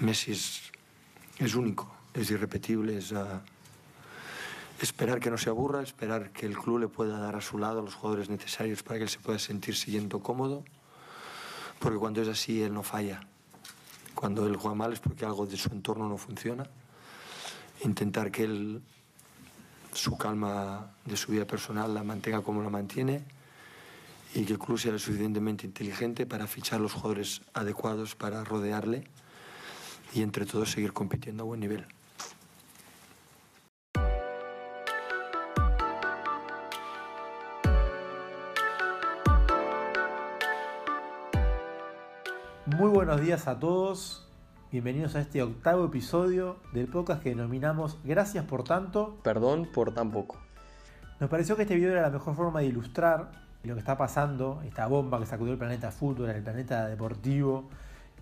Messi es único, es irrepetible, es esperar que no se aburra, esperar que el club le pueda dar a su lado a los jugadores necesarios para que él se pueda sentir siguiendo cómodo, porque cuando es así él no falla. Cuando él juega mal es porque algo de su entorno no funciona. Intentar que él su calma de su vida personal la mantenga como la mantiene y que el club sea lo suficientemente inteligente para fichar los jugadores adecuados para rodearle y entre todos seguir compitiendo a buen nivel. Muy buenos días a todos. Bienvenidos a este octavo episodio del podcast que denominamos Gracias por tanto. Perdón por tan poco. Nos pareció que este video era la mejor forma de ilustrar lo que está pasando, esta bomba que sacudió el planeta fútbol, el planeta deportivo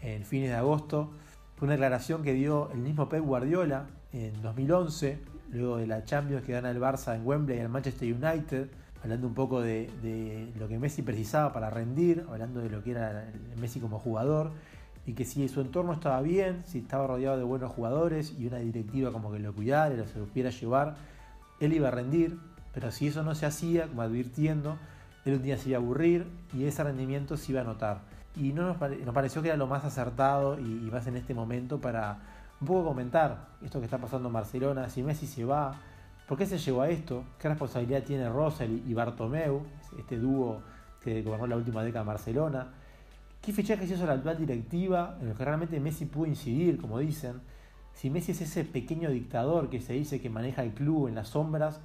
en fines de agosto. Fue una declaración que dio el mismo Pep Guardiola en 2011, luego de la Champions que gana el Barça en Wembley y el Manchester United, hablando un poco de lo que Messi precisaba para rendir, hablando de lo que era Messi como jugador. Y que si su entorno estaba bien, si estaba rodeado de buenos jugadores y una directiva como que lo cuidara, lo supiera llevar, él iba a rendir, pero si eso no se hacía, como advirtiendo, él un día se iba a aburrir y ese rendimiento se iba a notar. Y no nos pareció que era lo más acertado y más en este momento para un poco comentar esto que está pasando en Barcelona, si Messi se va, ¿por qué se llegó a esto? ¿Qué responsabilidad tiene Rosell y Bartomeu, este dúo que gobernó la última década en Barcelona? ¿Qué fichajes hizo la actual directiva en los que realmente Messi pudo incidir, como dicen? Si Messi es ese pequeño dictador que se dice que maneja el club en las sombras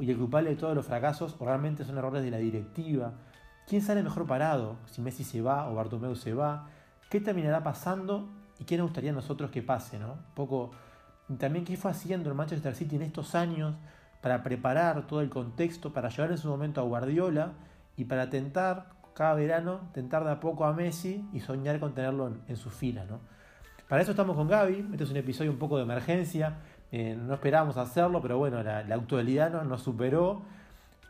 y el culpable de todos los fracasos, o realmente son errores de la directiva. ¿Quién sale mejor parado si Messi se va o Bartomeu se va? ¿Qué terminará pasando y qué nos gustaría a nosotros que pase, ¿no? Un poco, también qué fue haciendo el Manchester City en estos años para preparar todo el contexto, para llevar en su momento a Guardiola y para tentar cada verano, tentar de a poco a Messi y soñar con tenerlo en sus filas, ¿no? Para eso estamos con Gaby. Este es un episodio un poco de emergencia. No esperábamos hacerlo, pero bueno, la actualidad nos superó.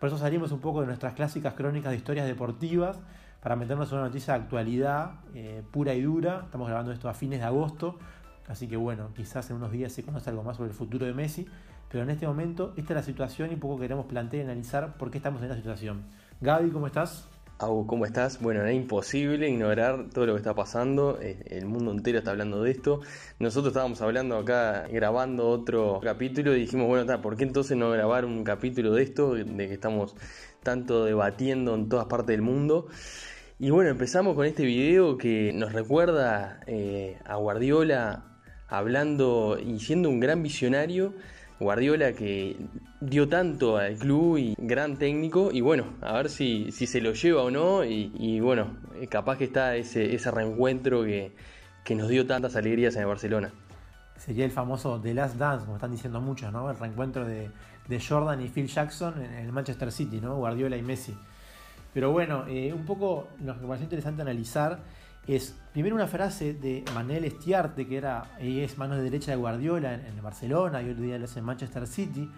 Por eso salimos un poco de nuestras clásicas crónicas de historias deportivas para meternos en una noticia de actualidad pura y dura. Estamos grabando esto a fines de agosto. Así que bueno, quizás en unos días se conoce algo más sobre el futuro de Messi. Pero en este momento, esta es la situación y un poco queremos plantear y analizar por qué estamos en esta situación. Gaby, ¿cómo estás? Au, ¿cómo estás? Bueno, es imposible ignorar todo lo que está pasando, el mundo entero está hablando de esto. Nosotros estábamos hablando acá, grabando otro capítulo y dijimos, bueno, ¿por qué entonces no grabar un capítulo de esto? De que estamos tanto debatiendo en todas partes del mundo. Y bueno, empezamos con este video que nos recuerda a Guardiola hablando y siendo un gran visionario. Guardiola que dio tanto al club y gran técnico y bueno, a ver si se lo lleva o no y bueno, capaz que está ese reencuentro que nos dio tantas alegrías en el Barcelona. Sería el famoso The Last Dance, como están diciendo muchos, ¿no? El reencuentro de Jordan y Phil Jackson en el Manchester City, ¿no? Guardiola y Messi. Pero bueno, un poco lo que me pareció interesante analizar es primero una frase de Manel Estiarte, que es mano de derecha de Guardiola en Barcelona y hoy día lo es en Manchester City,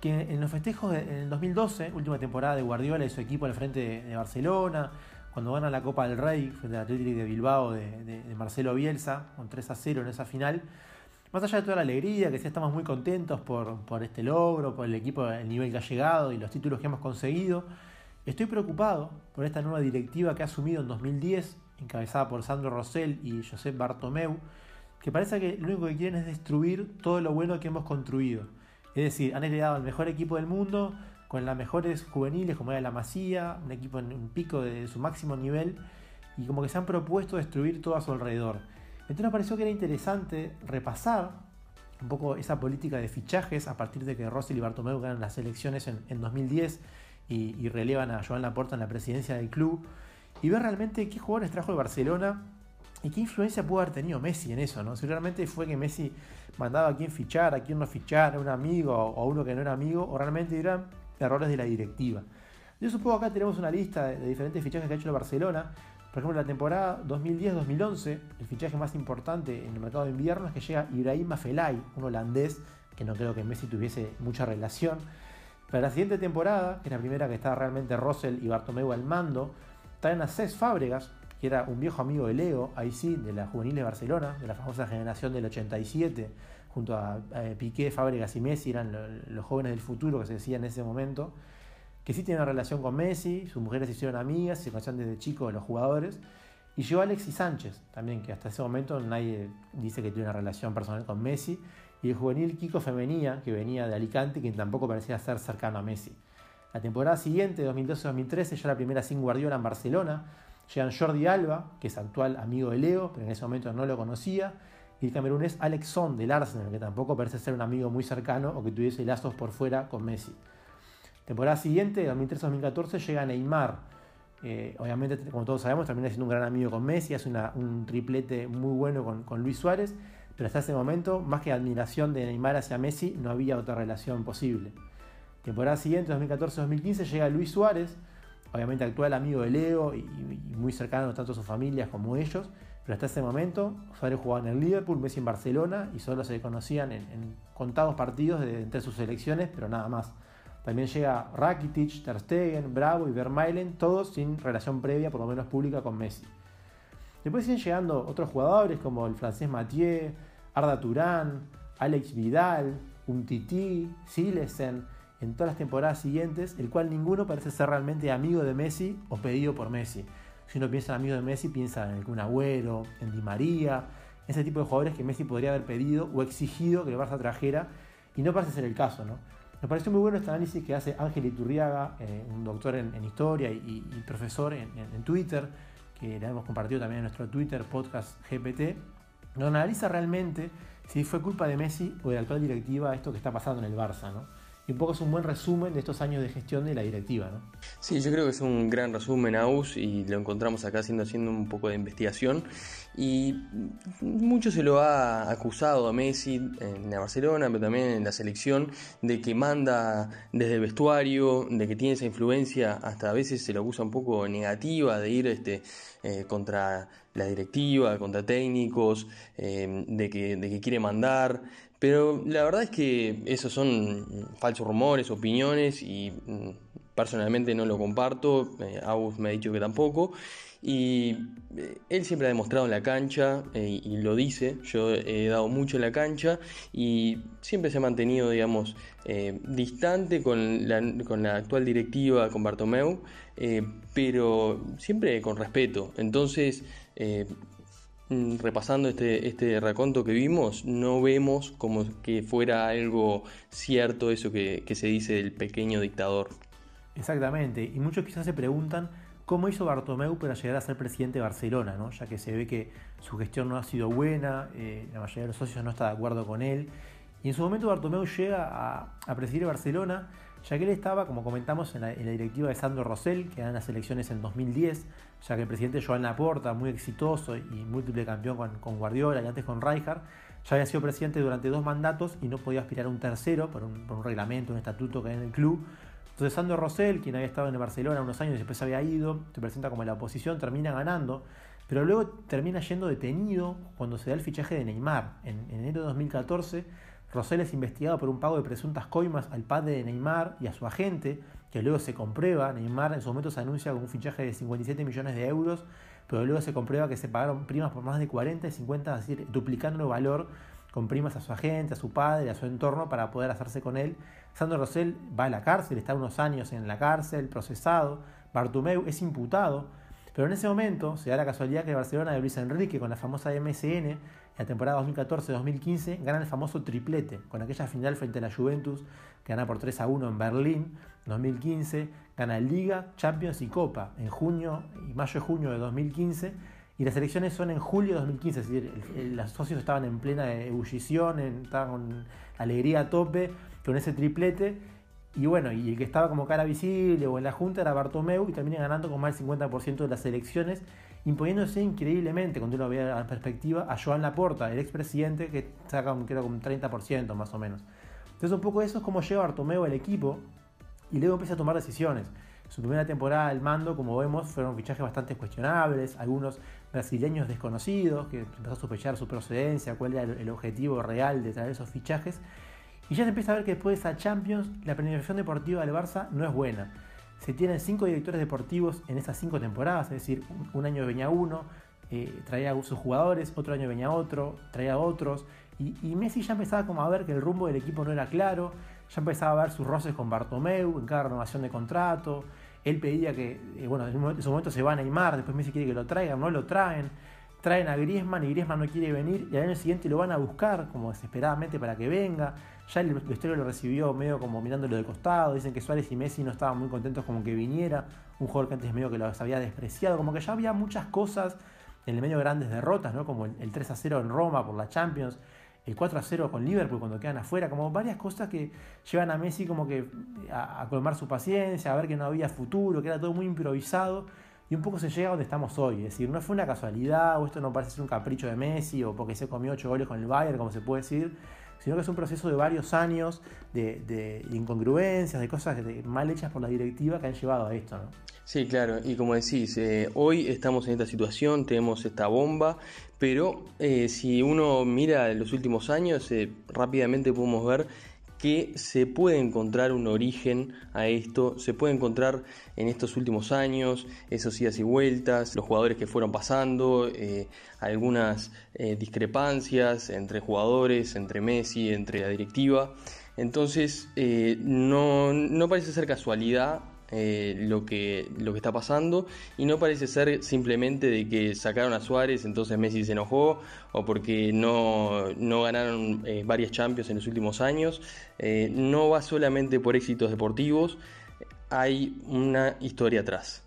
que en los festejos en el 2012, última temporada de Guardiola y su equipo al frente de Barcelona, cuando gana la Copa del Rey frente al Athletic de Bilbao de Marcelo Bielsa, con 3-0 en esa final, más allá de toda la alegría, que sí estamos muy contentos por este logro, por el equipo, el nivel que ha llegado y los títulos que hemos conseguido, estoy preocupado por esta nueva directiva que ha asumido en 2010, encabezada por Sandro Rosell y Josep Bartomeu, que parece que lo único que quieren es destruir todo lo bueno que hemos construido. Es decir, han heredado el mejor equipo del mundo, con las mejores juveniles como era la Masía, un equipo en un pico de su máximo nivel, y como que se han propuesto destruir todo a su alrededor. Entonces nos pareció que era interesante repasar un poco esa política de fichajes a partir de que Rosell y Bartomeu ganan las elecciones en 2010 y relevan a Joan Laporta en la presidencia del club, y ver realmente qué jugadores trajo de Barcelona y qué influencia pudo haber tenido Messi en eso, ¿no? Si realmente fue que Messi mandaba a quién fichar, a quién no fichar, a un amigo o a uno que no era amigo, o realmente eran errores de la directiva. Yo supongo acá tenemos una lista de diferentes fichajes que ha hecho el Barcelona. Por ejemplo, la temporada 2010-2011, el fichaje más importante en el mercado de invierno es que llega Ibrahim Afelay, un holandés, que no creo que Messi tuviese mucha relación. Para la siguiente temporada, que es la primera que está realmente Rosell y Bartomeu al mando, traen a Cesc Fábregas, que era un viejo amigo de Leo, ahí sí, de la juvenil de Barcelona, de la famosa generación del 87, junto a Piqué, Fábregas y Messi, eran los jóvenes del futuro que se decía en ese momento, que sí tiene una relación con Messi, sus mujeres se hicieron amigas, se conocían desde chicos los jugadores, y llegó Alexis Sánchez, también que hasta ese momento nadie dice que tiene una relación personal con Messi, y el juvenil Kiko Femenía, que venía de Alicante, quien tampoco parecía ser cercano a Messi. La temporada siguiente, 2012-2013, ya la primera sin Guardiola en Barcelona, llegan Jordi Alba, que es actual amigo de Leo, pero en ese momento no lo conocía, y el camerunés Alex Song del Arsenal, que tampoco parece ser un amigo muy cercano o que tuviese lazos por fuera con Messi. Temporada siguiente, 2013-2014, llega Neymar. Obviamente, como todos sabemos, termina siendo un gran amigo con Messi, hace un triplete muy bueno con Luis Suárez, pero hasta ese momento, más que admiración de Neymar hacia Messi, no había otra relación posible. Temporada siguiente, 2014-2015, llega Luis Suárez, obviamente actual amigo de Leo y muy cercano tanto a sus familias como ellos, pero hasta ese momento Suárez jugaba en el Liverpool, Messi en Barcelona, y solo se conocían en contados partidos entre sus selecciones, pero nada más. También llega Rakitic, Ter Stegen, Bravo y Vermaelen, todos sin relación previa, por lo menos pública, con Messi. Después siguen llegando otros jugadores como el francés Mathieu, Arda Turán, Alex Vidal, Umtiti, Silesen, en todas las temporadas siguientes, el cual ninguno parece ser realmente amigo de Messi o pedido por Messi. Si uno piensa en amigo de Messi, piensa en el Kun Agüero, en Di María, ese tipo de jugadores que Messi podría haber pedido o exigido que el Barça trajera, y no parece ser el caso, ¿no? Nos pareció muy bueno este análisis que hace Ángel Iturriaga, un doctor en historia y profesor en Twitter, que le hemos compartido también en nuestro Twitter, podcast GPT, donde analiza realmente si fue culpa de Messi o de la actual directiva esto que está pasando en el Barça, ¿no? Y un poco es un buen resumen de estos años de gestión de la directiva, ¿no? Sí, yo creo que es un gran resumen, Aus, y lo encontramos acá haciendo un poco de investigación. Y mucho se lo ha acusado a Messi en la Barcelona, pero también en la selección, de que manda desde el vestuario, de que tiene esa influencia, hasta a veces se lo acusa un poco negativa, de ir contra la directiva, contra técnicos, de que quiere mandar. Pero la verdad es que esos son falsos rumores, opiniones, y personalmente no lo comparto. Agus me ha dicho que tampoco, y él siempre ha demostrado en la cancha, y lo dice, yo he dado mucho en la cancha, y siempre se ha mantenido, digamos, distante con la actual directiva, con Bartomeu, pero siempre con respeto. Entonces, repasando este raconto que vimos, no vemos como que fuera algo cierto eso que se dice del pequeño dictador. Exactamente, y muchos quizás se preguntan cómo hizo Bartomeu para llegar a ser presidente de Barcelona, ¿no? Ya que se ve que su gestión no ha sido buena, la mayoría de los socios no está de acuerdo con él, y en su momento Bartomeu llega a presidir Barcelona, ya que él estaba, como comentamos, en la directiva de Sandro Rosell, que eran las elecciones en 2010, ya que el presidente Joan Laporta, muy exitoso y múltiple campeón con Guardiola y antes con Rijkaard, ya había sido presidente durante 2 mandatos y no podía aspirar a un tercero por un reglamento, un estatuto que hay en el club. Entonces Sandro Rosell, quien había estado en el Barcelona unos años y después había ido, se presenta como la oposición, termina ganando, pero luego termina yendo detenido cuando se da el fichaje de Neymar. En enero de 2014, Rosell es investigado por un pago de presuntas coimas al padre de Neymar y a su agente, que luego se comprueba. Neymar en su momento se anuncia con un fichaje de 57 millones de euros, pero luego se comprueba que se pagaron primas por más de 40 y 50, es decir, duplicando el valor con primas a su agente, a su padre, a su entorno, para poder hacerse con él. Sandro Rosell va a la cárcel, está unos años en la cárcel, procesado. Bartomeu es imputado, pero en ese momento se da la casualidad que el Barcelona de Luis Enrique, con la famosa MSN, en la temporada 2014-2015, gana el famoso triplete, con aquella final frente a la Juventus, que gana por 3-1 en Berlín, 2015, gana Liga, Champions y Copa, en junio y mayo-junio de 2015, y las elecciones son en julio de 2015, es decir, los socios estaban en plena ebullición, estaban con alegría a tope, con ese triplete, y bueno, y el que estaba como cara visible o en la junta era Bartomeu, y termina ganando con más del 50% de las elecciones, imponiéndose increíblemente, cuando uno veía la perspectiva, a Joan Laporta, el expresidente, que saca creo un 30% más o menos. Entonces un poco eso es como llega Bartomeu al equipo, y luego empieza a tomar decisiones. Su primera temporada al mando, como vemos, fueron fichajes bastante cuestionables, algunos brasileños desconocidos, que empezó a sospechar su procedencia, cuál era el objetivo real de traer esos fichajes, y ya se empieza a ver que después de esa Champions, la planificación deportiva del Barça no es buena. Se tienen 5 directores deportivos en esas 5 temporadas, es decir, un año venía uno, traía a sus jugadores, otro año venía otro, traía a otros, y Messi ya empezaba como a ver que el rumbo del equipo no era claro, ya empezaba a ver sus roces con Bartomeu en cada renovación de contrato. Él pedía que, bueno, en su momento se va a Neymar, después Messi quiere que lo traigan, no lo traen, traen a Griezmann y Griezmann no quiere venir, y al año siguiente lo van a buscar como desesperadamente para que venga. Ya el vestuario lo recibió medio como mirándolo de costado, dicen que Suárez y Messi no estaban muy contentos como que viniera, un jugador que antes medio que los había despreciado, como que ya había muchas cosas en el medio, grandes derrotas, ¿no? Como el 3-0 en Roma por la Champions, el 4-0 con Liverpool cuando quedan afuera, como varias cosas que llevan a Messi como que a colmar su paciencia, a ver que no había futuro, que era todo muy improvisado, y un poco se llega a donde estamos hoy. Es decir, no fue una casualidad, o esto no parece ser un capricho de Messi, o porque se comió 8 goles con el Bayern, como se puede decir, sino que es un proceso de varios años de incongruencias, de cosas mal hechas por la directiva que han llevado a esto, ¿no? Sí, claro, y como decís, hoy estamos en esta situación, tenemos esta bomba, pero si uno mira los últimos años, rápidamente podemos ver que se puede encontrar un origen a esto, se puede encontrar en estos últimos años, esos idas y vueltas, los jugadores que fueron pasando, algunas discrepancias entre jugadores, entre Messi, entre la directiva. Entonces no parece ser casualidad lo que está pasando, y no parece ser simplemente de que sacaron a Suárez entonces Messi se enojó, o porque no ganaron varias Champions en los últimos años. No va solamente por éxitos deportivos, hay una historia atrás.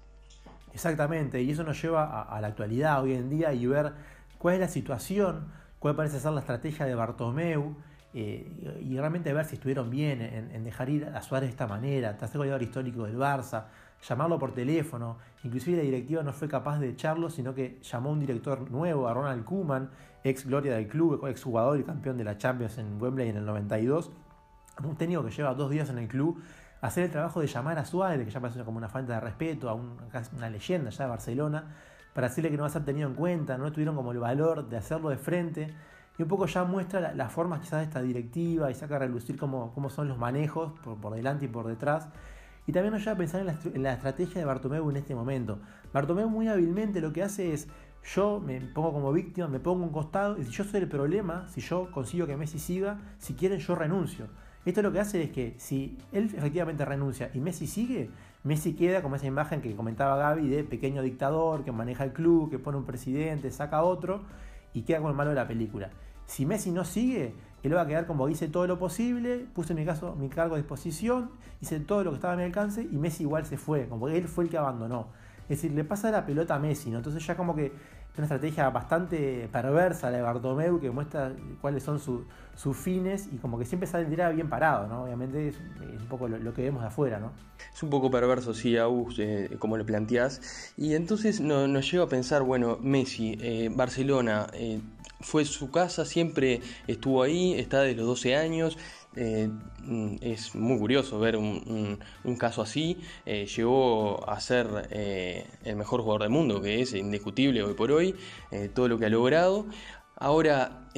Exactamente, y eso nos lleva a la actualidad hoy en día y ver cuál es la situación, cuál parece ser la estrategia de Bartomeu. Y realmente ver si estuvieron bien en dejar ir a Suárez de esta manera, tras ser goleador histórico del Barça, llamarlo por teléfono. Inclusive la directiva no fue capaz de echarlo, sino que llamó a un director nuevo, a Ronald Koeman, ex gloria del club, ex jugador y campeón de la Champions en Wembley en el 92, un técnico que lleva 2 días en el club, a hacer el trabajo de llamar a Suárez, que ya parece como una falta de respeto, a una leyenda ya de Barcelona, para decirle que no va a ser tenido en cuenta, no tuvieron como el valor de hacerlo de frente. Y un poco ya muestra las formas quizás de esta directiva, y saca a relucir cómo son los manejos por delante y por detrás. Y también nos lleva a pensar en la estrategia de Bartomeu en este momento. Bartomeu muy hábilmente lo que hace es, yo me pongo como víctima, me pongo un costado, y si yo soy el problema, si yo consigo que Messi siga, si quieren yo renuncio. Esto lo que hace es que si él efectivamente renuncia y Messi sigue, Messi queda como esa imagen que comentaba Gaby de pequeño dictador que maneja el club, que pone un presidente, saca otro, y queda como el malo de la película. Si Messi no sigue, él va a quedar como hice todo lo posible, puse mi cargo a disposición, hice todo lo que estaba a mi alcance, y Messi igual se fue, como él fue el que abandonó. Es decir, le pasa la pelota a Messi, ¿no? Entonces ya como que es una estrategia bastante perversa la de Bartomeu, que muestra cuáles son sus fines, y como que siempre saldrá bien parado, ¿no? Obviamente es un poco lo que vemos de afuera, ¿no? Es un poco perverso, sí, Agus, como lo planteás. Y entonces nos lleva a pensar, bueno, Messi, Barcelona, fue su casa, siempre estuvo ahí, está desde los 12 años. Es muy curioso ver un caso así. Llegó a ser el mejor jugador del mundo, que es indiscutible hoy por hoy, todo lo que ha logrado. Ahora,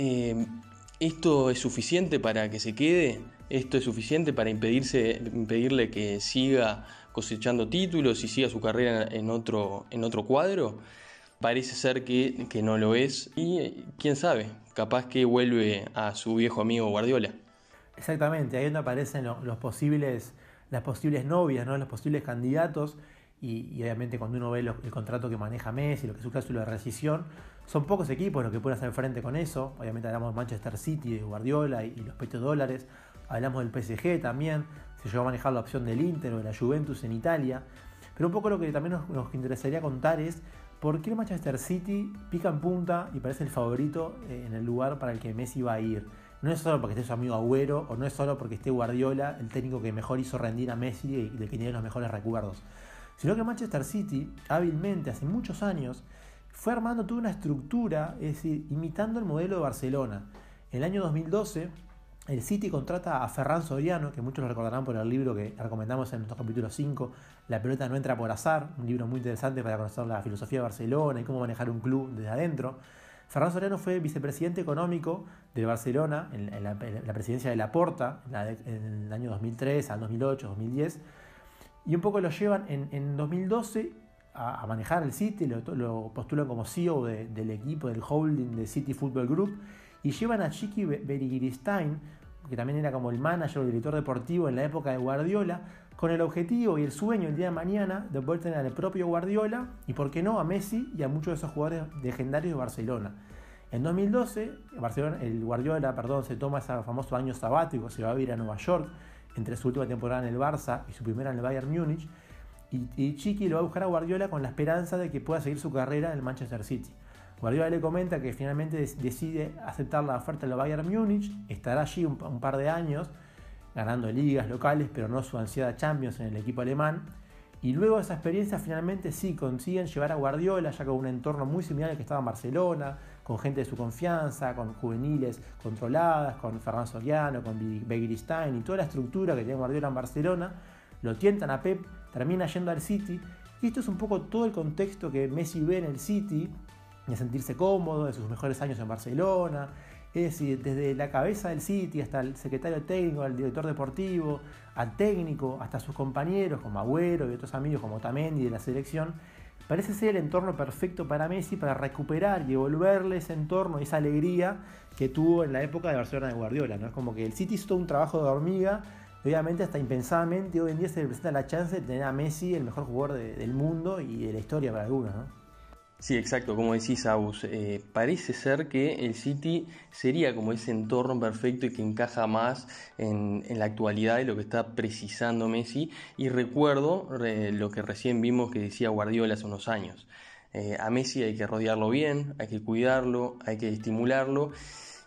¿esto es suficiente para que se quede? ¿Esto es suficiente para impedirle que siga cosechando títulos y siga su carrera en otro cuadro? Parece ser que no lo es, y quién sabe, capaz que vuelve a su viejo amigo Guardiola. Exactamente, ahí donde aparecen las posibles novias, ¿no? Los posibles candidatos, y obviamente cuando uno ve el contrato que maneja Messi, lo que es su cláusula de rescisión, son pocos equipos los que pueden hacer frente con eso. Obviamente hablamos de Manchester City, de Guardiola y los petrodólares, hablamos del PSG también, se llegó a manejar la opción del Inter o de la Juventus en Italia, pero un poco lo que también nos interesaría contar es ¿por qué el Manchester City pica en punta y parece el favorito en el lugar para el que Messi va a ir? No es solo porque esté su amigo Agüero, o no es solo porque esté Guardiola, el técnico que mejor hizo rendir a Messi y del que tiene los mejores recuerdos, sino que el Manchester City hábilmente hace muchos años fue armando toda una estructura, es decir, imitando el modelo de Barcelona. En el año 2012 el City contrata a Ferran Soriano, que muchos lo recordarán por el libro que recomendamos en nuestro capítulo 5, La pelota no entra por azar, un libro muy interesante para conocer la filosofía de Barcelona y cómo manejar un club desde adentro. Ferran Soriano fue vicepresidente económico de Barcelona en la presidencia de Laporta en el año 2003 al 2008, 2010, y un poco lo llevan en 2012 a manejar el City, lo postulan como CEO del equipo, del holding de City Football Group, y llevan a Txiki Beregiristain, que también era como el manager o el director deportivo en la época de Guardiola, con el objetivo y el sueño el día de mañana de poder tener al propio Guardiola y, por qué no, a Messi y a muchos de esos jugadores legendarios de Barcelona. En 2012, el Guardiola se toma ese famoso año sabático, se va a vivir a Nueva York entre su última temporada en el Barça y su primera en el Bayern Múnich, y Txiki lo va a buscar a Guardiola con la esperanza de que pueda seguir su carrera en el Manchester City. Guardiola le comenta que finalmente decide aceptar la oferta del Bayern Múnich, estará allí un par de años, ganando ligas locales, pero no su ansiada Champions en el equipo alemán. Y luego de esa experiencia finalmente sí consiguen llevar a Guardiola, ya con un entorno muy similar al que estaba en Barcelona, con gente de su confianza, con juveniles controladas, con Ferran Soriano, con Begiristain y toda la estructura que tiene Guardiola en Barcelona. Lo tientan a Pep, termina yendo al City, y esto es un poco todo el contexto que Messi ve en el City, de sentirse cómodo, de sus mejores años en Barcelona. Es decir, desde la cabeza del City hasta el secretario técnico, al director deportivo, al técnico, hasta sus compañeros como Agüero y otros amigos como Tamendi de la selección, parece ser el entorno perfecto para Messi para recuperar y devolverle ese entorno y esa alegría que tuvo en la época de Barcelona de Guardiola, ¿no? Es como que el City hizo un trabajo de hormiga, obviamente hasta impensadamente hoy en día se le presenta la chance de tener a Messi, el mejor jugador del mundo y de la historia para algunos, ¿no? Sí, exacto, como decís, Abus, parece ser que el City sería como ese entorno perfecto y que encaja más en la actualidad de lo que está precisando Messi, y recuerdo lo que recién vimos que decía Guardiola hace unos años, a Messi hay que rodearlo bien, hay que cuidarlo, hay que estimularlo,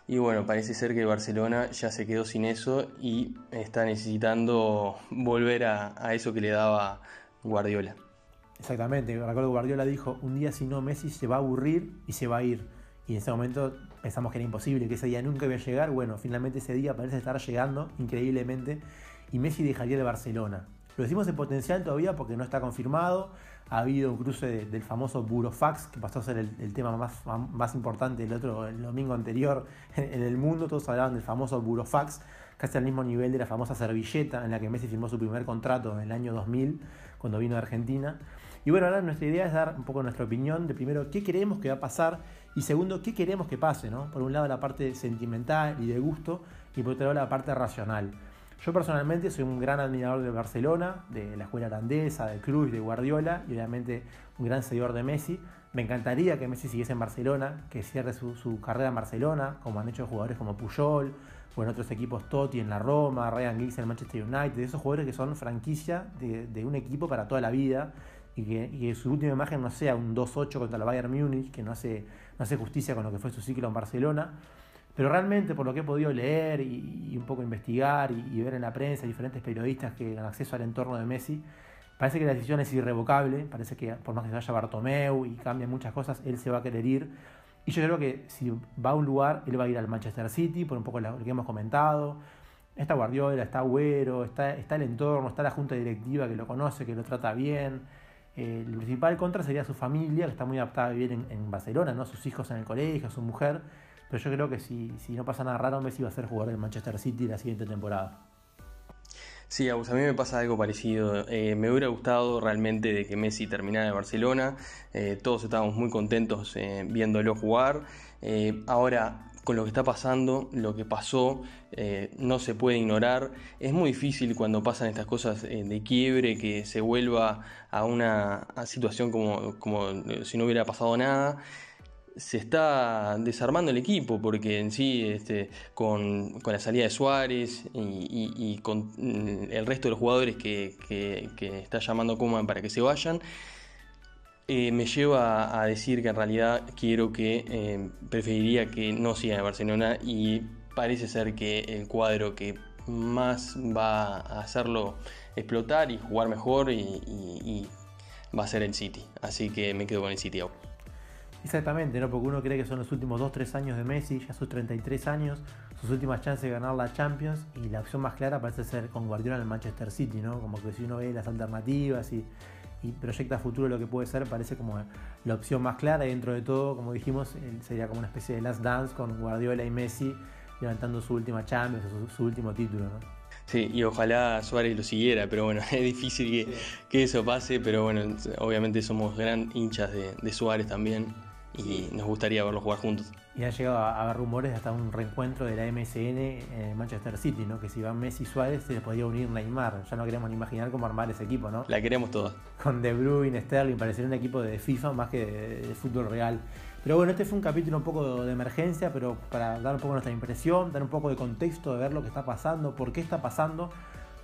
y bueno, parece ser que Barcelona ya se quedó sin eso y está necesitando volver a eso que le daba Guardiola. Exactamente, recuerdo que Guardiola dijo, un día si no Messi se va a aburrir y se va a ir. Y en ese momento pensamos que era imposible, que ese día nunca iba a llegar. Bueno, finalmente ese día parece estar llegando increíblemente y Messi dejaría el Barcelona. Lo decimos en potencial todavía porque no está confirmado. Ha habido un cruce del famoso Burofax, que pasó a ser el tema más importante el domingo anterior en el mundo. Todos hablaban del famoso Burofax, casi al mismo nivel de la famosa servilleta en la que Messi firmó su primer contrato en el año 2000, cuando vino de Argentina. Y bueno, ahora nuestra idea es dar un poco nuestra opinión de primero qué creemos que va a pasar y segundo qué queremos que pase, ¿no? Por un lado la parte sentimental y de gusto y por otro lado la parte racional. Yo personalmente soy un gran admirador de Barcelona, de la escuela holandesa, de Cruyff, de Guardiola y obviamente un gran seguidor de Messi. Me encantaría que Messi siguiese en Barcelona, que cierre su carrera en Barcelona, como han hecho jugadores como Puyol o en otros equipos, Totti en la Roma, Ryan Giggs en el Manchester United, esos jugadores que son franquicia de un equipo para toda la vida. Y que su última imagen no sea un 2-8 contra el Bayern Múnich, que no hace justicia con lo que fue su ciclo en Barcelona. Pero realmente, por lo que he podido leer y un poco investigar y ver en la prensa diferentes periodistas que dan acceso al entorno de Messi, parece que la decisión es irrevocable. Parece que por más que se vaya Bartomeu y cambien muchas cosas, él se va a querer ir. Y yo creo que si va a un lugar, él va a ir al Manchester City, por un poco lo que hemos comentado. Está Guardiola, está Agüero, está el entorno, está la junta directiva que lo conoce, que lo trata bien. El principal contra sería su familia, que está muy adaptada a vivir en Barcelona, ¿no? Sus hijos en el colegio, su mujer. Pero yo creo que si no pasa nada raro, Messi va a ser jugador del Manchester City la siguiente temporada. Sí, a mí me pasa algo parecido. Me hubiera gustado realmente de que Messi terminara en Barcelona. Todos estábamos muy contentos viéndolo jugar. Ahora, con lo que está pasando, lo que pasó, no se puede ignorar. Es muy difícil cuando pasan estas cosas de quiebre, que se vuelva a una situación como si no hubiera pasado nada. Se está desarmando el equipo, porque en sí, con la salida de Suárez y con el resto de los jugadores que está llamando Koeman para que se vayan, me lleva a decir que en realidad preferiría que no siga en Barcelona, y parece ser que el cuadro que más va a hacerlo explotar y jugar mejor y va a ser el City, así que me quedo con el City. Exactamente, ¿no? Porque uno cree que son los últimos 2-3 años de Messi, ya sus 33 años, sus últimas chances de ganar la Champions, y la opción más clara parece ser con Guardiola en el Manchester City, ¿no? Como que si uno ve las alternativas y proyecta futuro lo que puede ser, parece como la opción más clara. Y dentro de todo, como dijimos, sería como una especie de Last Dance con Guardiola y Messi levantando su última Champions, su último título, ¿no? Sí, y ojalá Suárez lo siguiera, pero bueno, es difícil que eso pase, pero bueno, obviamente somos gran hinchas de Suárez también y nos gustaría verlo jugar juntos. Y han llegado a haber rumores de hasta un reencuentro de la MSN en el Manchester City, ¿no? Que si van Messi y Suárez se les podía unir Neymar. Ya no queremos ni imaginar cómo armar ese equipo, ¿no? La queremos todas. Con De Bruyne, Sterling, parecería un equipo de FIFA más que de fútbol real. Pero bueno, este fue un capítulo un poco de emergencia, pero para dar un poco nuestra impresión, dar un poco de contexto de ver lo que está pasando, por qué está pasando,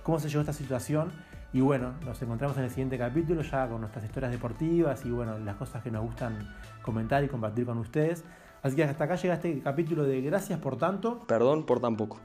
cómo se llegó a esta situación. Y bueno, nos encontramos en el siguiente capítulo ya con nuestras historias deportivas y bueno, las cosas que nos gustan comentar y compartir con ustedes. Así que hasta acá llega este capítulo de Gracias por tanto. Perdón por tan poco.